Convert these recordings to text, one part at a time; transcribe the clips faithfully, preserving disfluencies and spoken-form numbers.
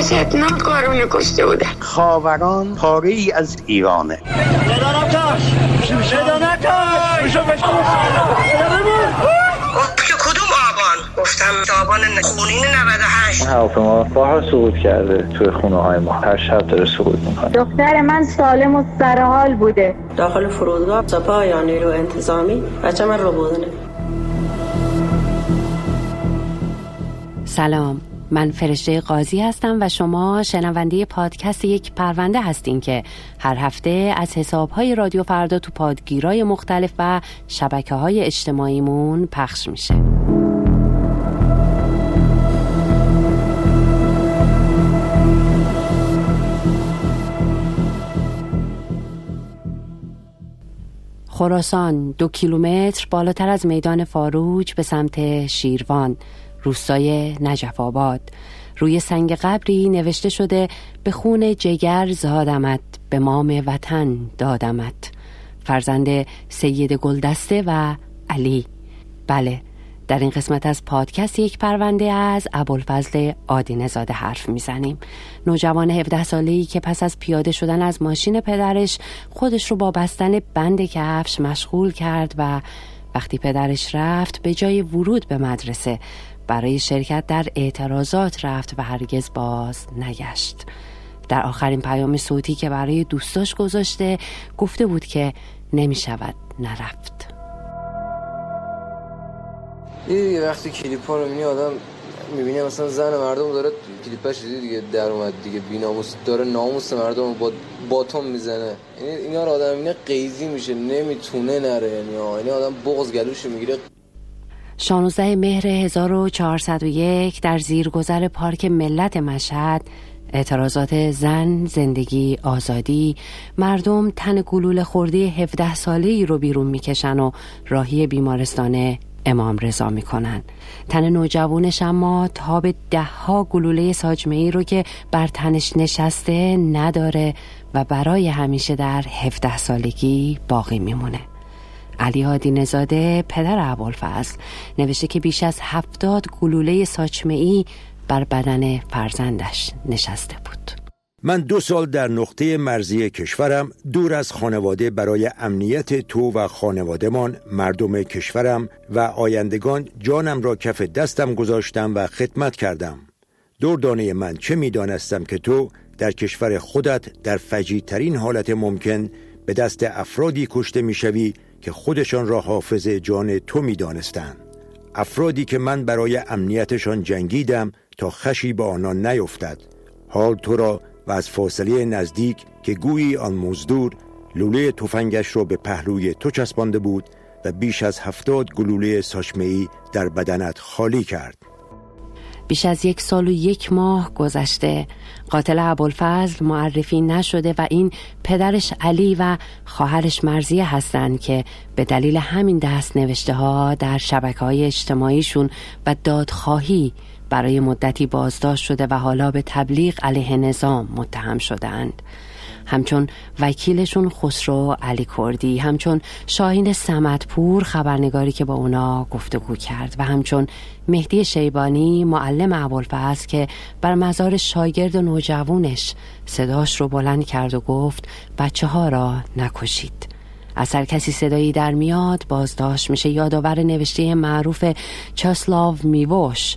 وحشتناک کارونه کشته بودن. خاوران پاره‌ای از ایرانه. صدا نکش، صدا نکش، صدا نکش. گفت کدوم آبان؟ گفتم آبان خونین نود و هشت. هواپیما بارها سقوط کرده توی خونه‌های ما. هر شب داره سقوط می‌کنه. دختر من سالم و سرحال بوده. داخل فرودگاه سپاه یا نیروی انتظامی بچه من رو بردن. سلام، من فرشته قاضی هستم و شما شنونده پادکست یک پرونده هستین که هر هفته از حساب‌های رادیو فردا تو پادگیرای مختلف و شبکه‌های اجتماعیمون پخش میشه. خراسان دو کیلومتر بالاتر از میدان فاروج به سمت شیروان، روستای نجف آباد، روی سنگ قبری نوشته شده به خون جگر زادمت، به مام وطن دادمت، فرزند سید گلدسته و علی. بله، در این قسمت از پادکست یک پرونده از ابوالفضل آدینزاده حرف میزنیم، نوجوان هفده ساله‌ای که پس از پیاده شدن از ماشین پدرش خودش رو با بستن بند کفش مشغول کرد و وقتی پدرش رفت به جای ورود به مدرسه برای شرکت در اعتراضات رفت و هرگز باز نگشت. در آخرین پیام صوتی که برای دوستاش گذاشته گفته بود که نمی شود نرفت. دیدی وقتی کلیپا رو میبینی آدم میبینه مثلا زن مردم داره کلیپاش دیگه در اومد دیگه، بی‌ناموس داره ناموس مردم رو با باتون میزنه. یعنی اینا رو آدم اینا قیزی میشه، نمیتونه نره، یعنی آدم بغض گلوشو میگیره. شانزده مهر هزار و چهارصد و یک در زیرگذر پارک ملت مشهد، اعتراضات زن زندگی آزادی، مردم تن گلوله خورده هفده ساله‌ای رو بیرون میکشن و راهی بیمارستانه امام رضا میکنن. تن نوجوانش اما تاب ده ها گلوله ساجمه‌ای رو که بر تنش نشسته نداره و برای همیشه در هفده سالگی باقی میمونه. علی آدینزاده، پدر ابوالفضل، نوشته که بیش از هفتاد گلوله ساجمه‌ای بر بدن فرزندش نشسته بود. من دو سال در نقطه مرزی کشورم دور از خانواده برای امنیت تو و خانواده‌مان، مردم کشورم و آیندگان جانم را کف دستم گذاشتم و خدمت کردم. دردانه من چه می دانستم که تو در کشور خودت در فجیع‌ترین حالت ممکن به دست افرادی کشته می شوی که خودشان را حافظ جان تو می دانستند. افرادی که من برای امنیتشان جنگیدم تا خشی به آنان نیفتد. حال تو را و از فاصله نزدیک که گویی آن مزدور لوله تفنگش را به پهلوی تو چسبانده بود و بیش از هفتاد گلوله ساچمه‌ای در بدنت خالی کرد. بیش از یک سال و یک ماه گذشته، قاتل ابوالفضل معرفی نشده و این پدرش علی و خواهرش مرزیه هستند که به دلیل همین دست نوشته ها در شبکه‌های اجتماعیشون و دادخواهی برای مدتی بازداشت شده و حالا به تبلیغ علیه نظام متهم شدند. همچون وکیلشون خسرو علی کردی، همچون شاهین صمدپور خبرنگاری که با اونا گفتگو کرد و همچون مهدی شیبانی معلم ابوالفضل که بر مزار شاگرد نوجوانش صداش رو بلند کرد و گفت بچه ها را نکشید. از هر کسی صدایی در میاد بازداشت میشه. یادآور نوشته معروف چاسلاو میوش،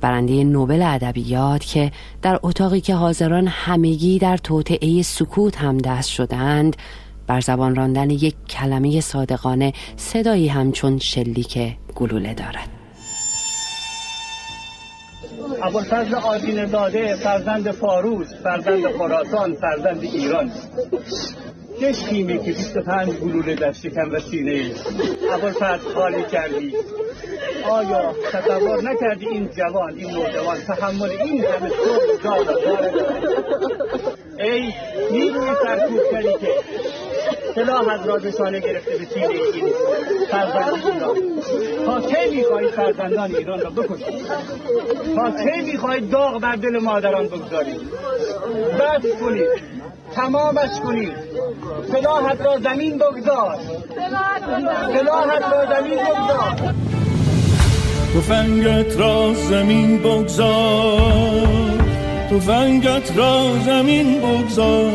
برنده نوبل ادبیات، که در اتاقی که حاضران همگی در توطئه سکوت همدست شدند، بر زبان راندن یک کلمه صادقانه صدایی همچون شلیک گلوله دارد. ابوالفضل آدینزاده، فرزند فاروج، فرزند خراسان، فرزند ایران، کشکیمه که بیست و پنج گلوله در شکم و سینه ابوالفضل خالی کردی. آیا تصور نکردی این جوان، این نوجوان تحمل این همه سوز را دارد؟ ای نیروی سرکوبگری که سلاح از رادشانه گرفته به سینه این فرزندان ایران، تا کی می‌خواهی فرزندان ایران را بکشید؟ تا کی می‌خواهی داغ بر دل مادران بگذارید؟ بس کنید، تمامش کنید، سلاحت را زمین بگذار، سلاحت را زمین بگذار، تفنگت را زمین بگذار، تفنگت را زمین بگذار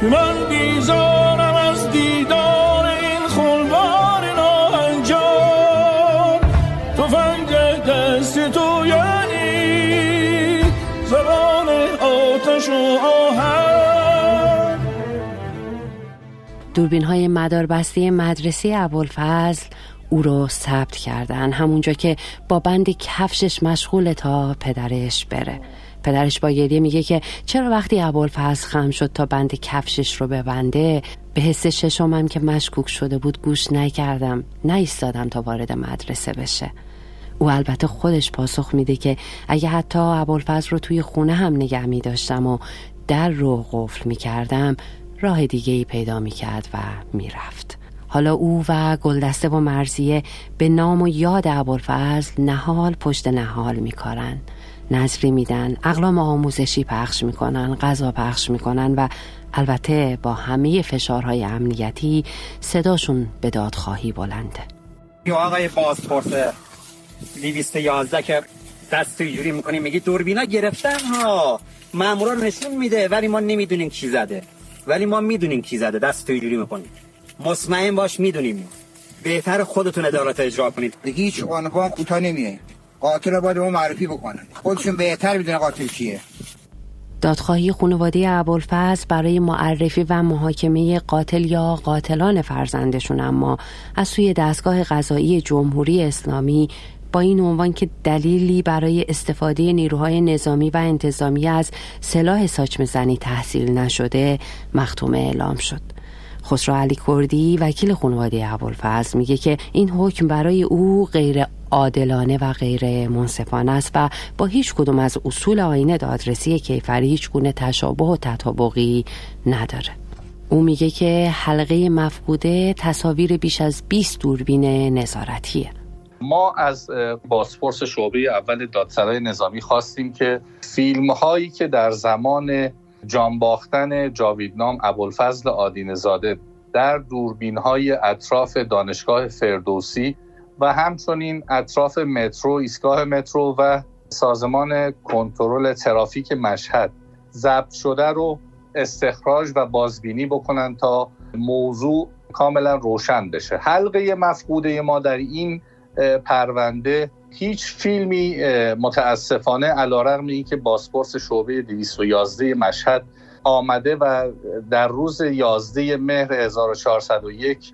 که من بیزارم از دیدار این خلوان ناهنجار. تفنگ دست تو یعنی زبان آتش و آهن. دوربین‌های مداربستی مدرسه ابوالفضل او رو ثبت کردن، همونجا که با بند کفشش مشغول تا پدرش بره. پدرش با گریه میگه که چرا وقتی ابوالفضل خم شد تا بند کفشش رو ببنده به حس ششمم که مشکوک شده بود گوش نکردم، نایستادم تا وارد مدرسه بشه. او البته خودش پاسخ میده که اگه حتی ابوالفضل رو توی خونه هم نگه میداشتم و در رو قفل میکردم راه دیگه ای پیدا میکرد و میرفت. حالا او و گلدسته و مرضیه به نام و یاد ابوالفضل نهال پشت نهال میکارن، نظری میدن، اقلام آموزشی پخش میکنن، غذا پخش میکنن و البته با همه فشارهای امنیتی صداشون به دادخواهی بلنده. یا آقای پاسپورت دویست و یازده که دست تویجوری میکنی میگی دوربینا گرفتن ها، مامورا نشون میده ولی ما نمیدونیم کی زده، ولی ما میدونیم کی زده، دست تویجوری میکنیم، مطمئن باش میدونیم. بهتر خودتون ادارات اجرا کنید. هیچ عنوان کوتاه نمیایم. قاتل رو باید ما معرفی بکنن. خودشون بهتر میدونه قاتل کیه. دادخواهی خانواده ابوالفضل برای معرفی و محاکمه قاتل یا قاتلان فرزندشون اما از سوی دستگاه قضایی جمهوری اسلامی با این عنوان که دلیلی برای استفاده نیروهای نظامی و انتظامی از سلاح ساچمه‌زنی تحصیل نشده مختومه اعلام شد. خسرو علی کردی وکیل خانواده ابوالفضل میگه که این حکم برای او غیر عادلانه و غیر منصفانه است و با هیچ کدوم از اصول آیین دادرسی کیفری هیچ گونه تشابه و تطابقی نداره. او میگه که حلقه مفقوده تصاویر بیش از بیست دوربین نظارتیه. ما از بازپرس شعبه اول دادسرای نظامی خواستیم که فیلم هایی که در زمان جانباختن جاویدنام ابوالفضل آدینزاده در دوربین‌های اطراف دانشگاه فردوسی و همچنین اطراف مترو، ایستگاه مترو و سازمان کنترل ترافیک مشهد ضبط شده رو استخراج و بازبینی بکنن تا موضوع کاملا روشن بشه. حلقه مفقوده ما در این پرونده هیچ فیلمی متاسفانه علی‌رغم اینکه بازپرس شعبه دویست و یازده مشهد آمده و در روز یازده مهر هزار و چهارصد و یک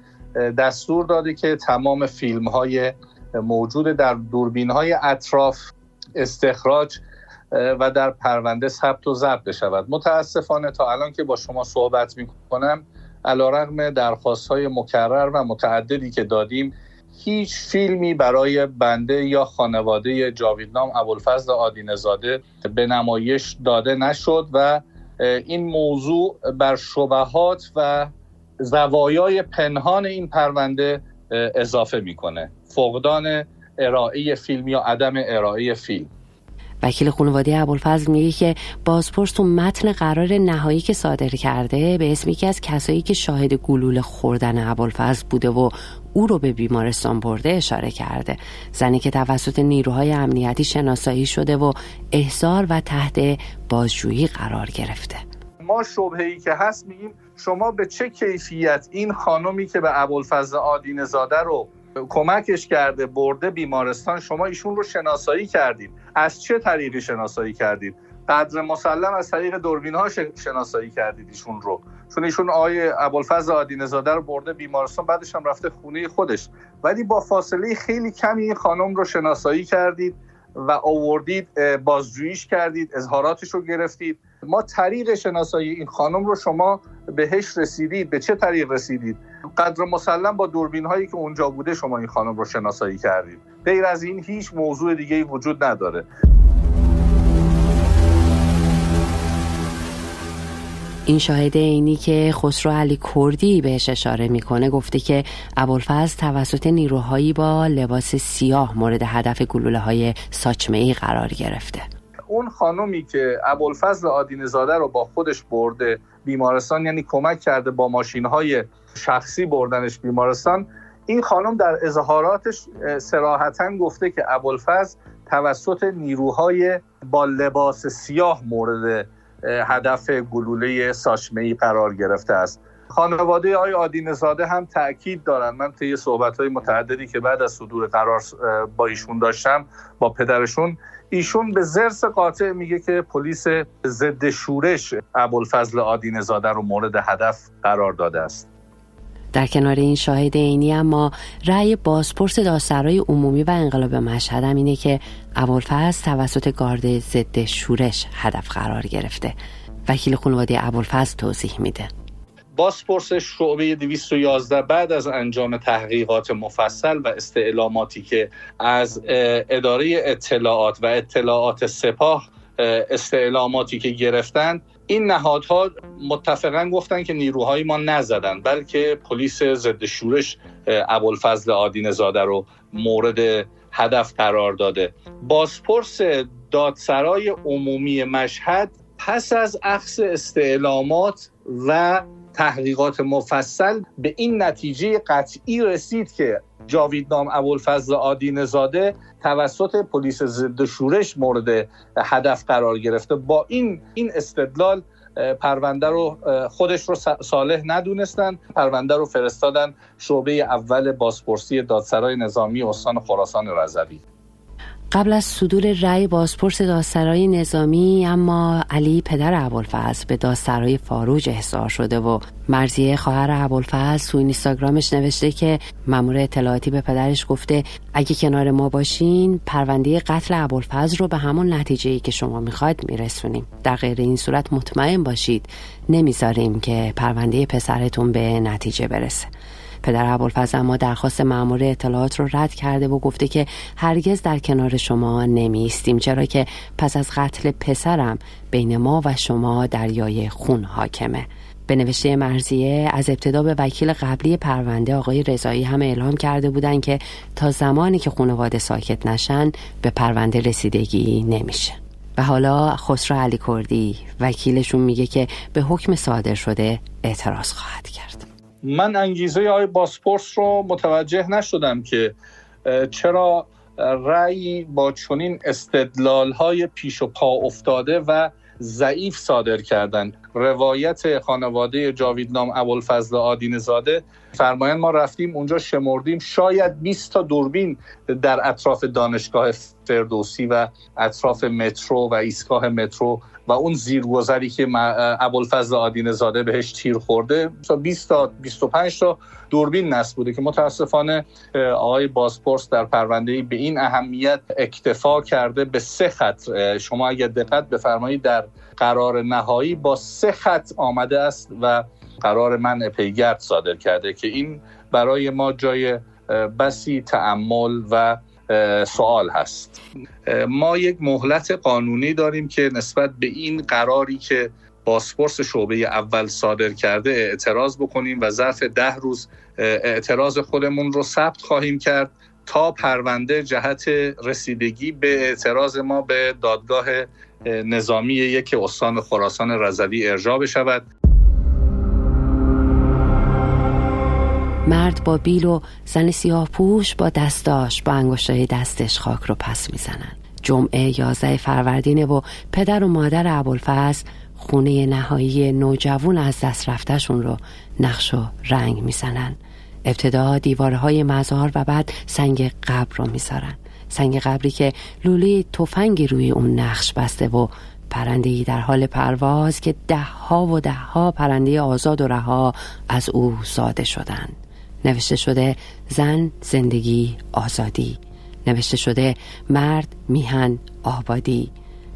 دستور داده که تمام فیلم‌های موجود در دوربین‌های اطراف استخراج و در پرونده ثبت و ضبط شود. متاسفانه تا الان که با شما صحبت می‌کنم علی‌رغم درخواست‌های مکرر و متعددی که دادیم هیچ فیلمی برای بنده یا خانواده جاویدنام ابوالفضل آدینزاده به نمایش داده نشد و این موضوع بر شبهات و زوایای پنهان این پرونده اضافه میکنه. فقدان ارائه فیلم یا عدم ارائه فیلم. وکیل خانواده ابوالفضل میگه که بازپرس تو متن قرار نهایی که صادر کرده به اسم یکی از کسایی که شاهد گلوله خوردن ابوالفضل بوده و او رو به بیمارستان برده اشاره کرده. زنی که توسط نیروهای امنیتی شناسایی شده و احضار و تحت بازجویی قرار گرفته. ما شبهه‌ای که هست میگیم شما به چه کیفیت این خانمی که به ابوالفضل آدینزاده رو کمکش کرده برده بیمارستان شما ایشون رو شناسایی کردید؟ از چه طریقی شناسایی کردید؟ قدر مسلم از طریق دوربین‌ها شناسایی کردید ایشون رو، چون ایشون آقای ابوالفضل آدینزاده رو برده بیمارستان بعدش هم رفته خونه خودش، ولی با فاصله خیلی کمی این خانم رو شناسایی کردید و آوردید بازجوییش کردید، اظهاراتش رو گرفتید. ما طریق شناسایی این خانم رو شما بهش رسیدید، به چه طریق رسیدید؟ قدر مسلم با دوربین‌هایی که اونجا بوده شما این خانم رو شناسایی کردید. غیر از این هیچ موضوع دیگه‌ای وجود نداره. این شاهد عینی که خسرو علی کردی بهش اشاره میکنه گفته که ابوالفضل توسط نیروهایی با لباس سیاه مورد هدف گلوله‌های ساچمه‌ای قرار گرفته. اون خانومی که ابوالفضل آدینزاده رو با خودش برده بیمارستان، یعنی کمک کرده با ماشین‌های شخصی بردنش بیمارستان، این خانم در اظهاراتش صراحتاً گفته که ابوالفضل توسط نیروهای با لباس سیاه مورد هدف گلوله ساچمه‌ای قرار گرفته است. خانواده آقای آدینزاده هم تأکید دارند، من طی صحبت‌های متعددی که بعد از صدور قرار با ایشون داشتم، با پدرشون، ایشون به ضرس قاطع میگه که پلیس ضد شورش ابوالفضل آدینزاده رو مورد هدف قرار داده است. در کنار این شاهد عینی اما رأی بازپرس دادسرای عمومی و انقلاب مشهد هم اینه که ابوالفضل توسط گارد ضد شورش هدف قرار گرفته. وکیل خانواده ابوالفضل توضیح میده. بازپرس شعبه دویست و یازده بعد از انجام تحقیقات مفصل و استعلاماتی که از اداره اطلاعات و اطلاعات سپاه استعلاماتی که گرفتند، این نهادها متفقاً گفتند که نیروهای ما نزدند، بلکه پلیس ضد شورش ابوالفضل آدینزاده رو مورد هدف قرار داده. بازپرس دادسرای عمومی مشهد پس از اخذ استعلامات و تحقیقات مفصل به این نتیجه قطعی رسید که جاویدنام ابوالفضل آدینزاده توسط پلیس ضد شورش مورد هدف قرار گرفته. با این این استدلال پرونده رو خودش رو صالح ندونستن، پرونده رو فرستادن شعبه اول بازپرسی دادسرای نظامی استان خراسان رضوی. قبل از صدور رأی بازپرس دادسرای نظامی اما علی پدر ابوالفضل به دادسرای فاروج احضار شده و مرضیه خواهر ابوالفضل تو اینستاگرامش نوشته که مأمور اطلاعاتی به پدرش گفته اگه کنار ما باشین پرونده قتل ابوالفضل رو به همون نتیجه‌ای که شما میخواید میرسونیم، در غیر این صورت مطمئن باشید نمیذاریم که پرونده پسرتون به نتیجه برسه. پدر ابوالفضل اما درخواست مأمور اطلاعات رو رد کرده و گفته که هرگز در کنار شما نمی ایستیم، چرا که پس از قتل پسرم بین ما و شما دریای خون حاکمه. به نوشته مرضیه از ابتدا به وکیل قبلی پرونده آقای رضایی هم اعلام کرده بودن که تا زمانی که خانواده ساکت نشن به پرونده رسیدگی نمیشه. و حالا خسرو علی کردی وکیلشون میگه که به حکم صادر شده اعتراض خواهد کرد. من انگیزه آقای بازپرس رو متوجه نشدم که چرا رأی با چنین استدلال‌های پیش و پا افتاده و ضعیف صادر کردن. روایت خانواده جاویدنام ابوالفضل آدینزاده فرمایند ما رفتیم اونجا شمردیم شاید بیست تا دوربین در اطراف دانشگاه فردوسی و اطراف مترو و ایستگاه مترو و اون زیرگذری که ابوالفضل آدینزاده بهش تیر خورده بیست تا بیست و پنج تا دوربین نصب بوده که متاسفانه آقای بازپرس در پرونده‌ای به این اهمیت اکتفا کرده به سه خط. شما اگر دقت بفرمایید در قرار نهایی با سه خط آمده است و قرار منع پیگرد صادر کرده که این برای ما جای بسی تأمل و سوال هست. ما یک مهلت قانونی داریم که نسبت به این قراری که بازپرس شعبه اول صادر کرده اعتراض بکنیم و ظرف ده روز اعتراض خودمون رو ثبت خواهیم کرد تا پرونده جهت رسیدگی به اعتراض ما به دادگاه نظامی یک استان خراسان رضوی ارجاع بشود. مرد با بیل و زن سیاه پوش با دستاش با انگشتای دستش خاک رو پس میزنن. جمعه یازده فروردینه و پدر و مادر ابوالفضل خونه نهایی نوجوان از دست رفتهشون رو نقش و رنگ میزنن. ابتدا دیوارهای مزار و بعد سنگ قبر رو میذارن، سنگ قبری که لوله تفنگی روی اون نقش بسته و پرنده‌ای در حال پرواز که ده ها و ده ها پرنده آزاد و رها از او زاده شدن. نوشته شده زن زندگی آزادی، نوشته شده مرد میهن آبادی.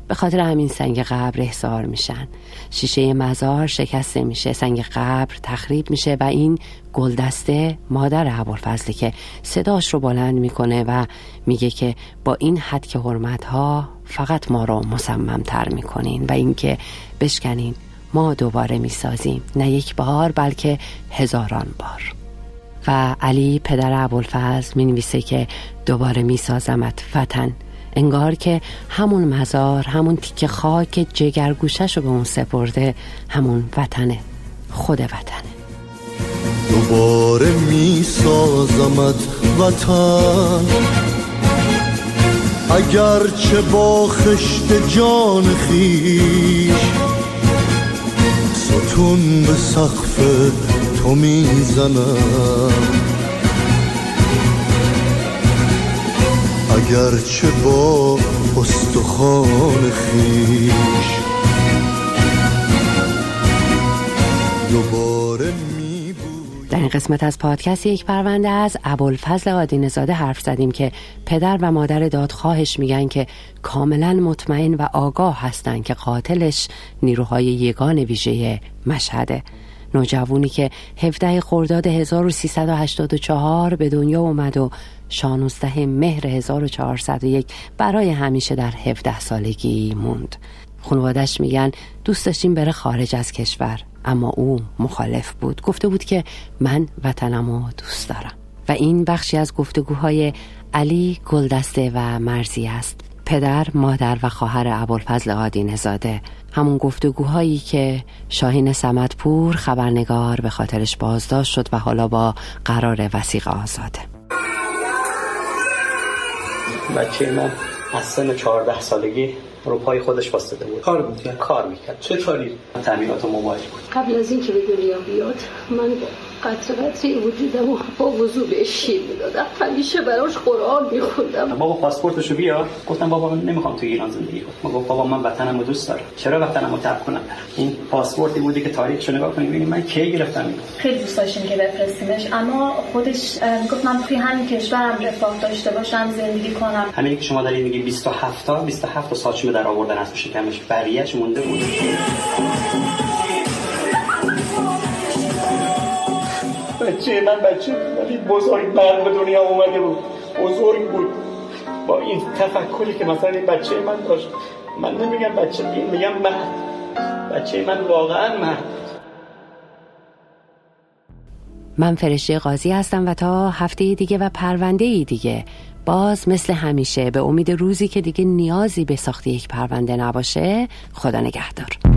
به خاطر همین سنگ قبر احضار میشن. شیشه مزار شکسته میشه، سنگ قبر تخریب میشه و این گلدسته مادر ابوالفضل که صداش رو بلند میکنه و میگه که با این حد که حرمت ها فقط ما رو مصمم تر میکنین و اینکه بشکنین ما دوباره میسازیم، نه یک بار بلکه هزاران بار. و علی پدر ابوالفضل مینویسه که دوباره میسازمت وطن، انگار که همون مزار، همون تیکه خاک جگرگوشش رو به اون سپرده همون وطنه، خود وطنه. دوباره میسازمت وطن، اگرچه با خشت جان خیش ستون به سقف تو میزنم، اگرچه با استخوان خیش دوباره می بود. در این قسمت از پادکست یک پرونده از ابوالفضل آدینزاده حرف زدیم که پدر و مادر دادخواهش میگن که کاملا مطمئن و آگاه هستن که قاتلش نیروهای یگان ویژه مشهده. نوجوانی که هفدهم خرداد هزار و سیصد و هشتاد و چهار به دنیا اومد و شانزدهم مهر هزار و چهارصد و یک برای همیشه در هفده سالگی موند. خانواده‌اش میگن دوست داشتیم بره خارج از کشور، اما او مخالف بود. گفته بود که من وطنمو دوست دارم. و این بخشی از گفتگوهای علی گلدسته و مرضیه است، پدر، مادر و خواهر ابوالفضل آدینزاده. همون گفتگوهایی که شاهین صمدپور خبرنگار به خاطرش بازداشت شد و حالا با قرار وثیقه آزاده. بچه من از سن چهارده سالگی رو پای خودش واسطه بود. کار میکرد. کار میکرد. چه کاری؟ تامینات موبایل بود. قبل از اینکه به دنیا بیاد من قطر قطری وجودمو با وضو بهش شیر میدادم. همیشه براش قرآن میخوندم. بابا پاسپورتشو بیار. گفتم بابا من نمیخوام تو ایران زندگی کنم. گفت بابا من وطنمو دوست دارم. چرا وطنمو ترک کنم؟ این پاسپورتی بودی که تاریخش نگاه کنی ببینیم من کی گرفتم اینو. خیلی دوست داشتیم که بفرستیمش، اما خودش میگفت من توی همین کشورم رفاه داشته باشم، زندگی کنم. همین که شما دارین میگین بیست و هفت تا بیست و هفت سالش در آوردن از شکمش بریهش مونده بود. بچه من بچه ولی بزرگ من به دنیا اومده بود، بزرگ بود با این تفکری که مثلا این بچه من داشت. من نمیگم بچه، میگم من بچه من واقعا من. من فرشته قاضی هستم و تا هفته دیگه و پرونده دیگه باز مثل همیشه به امید روزی که دیگه نیازی به ساخت یک پرونده نباشه، خدا نگهدار.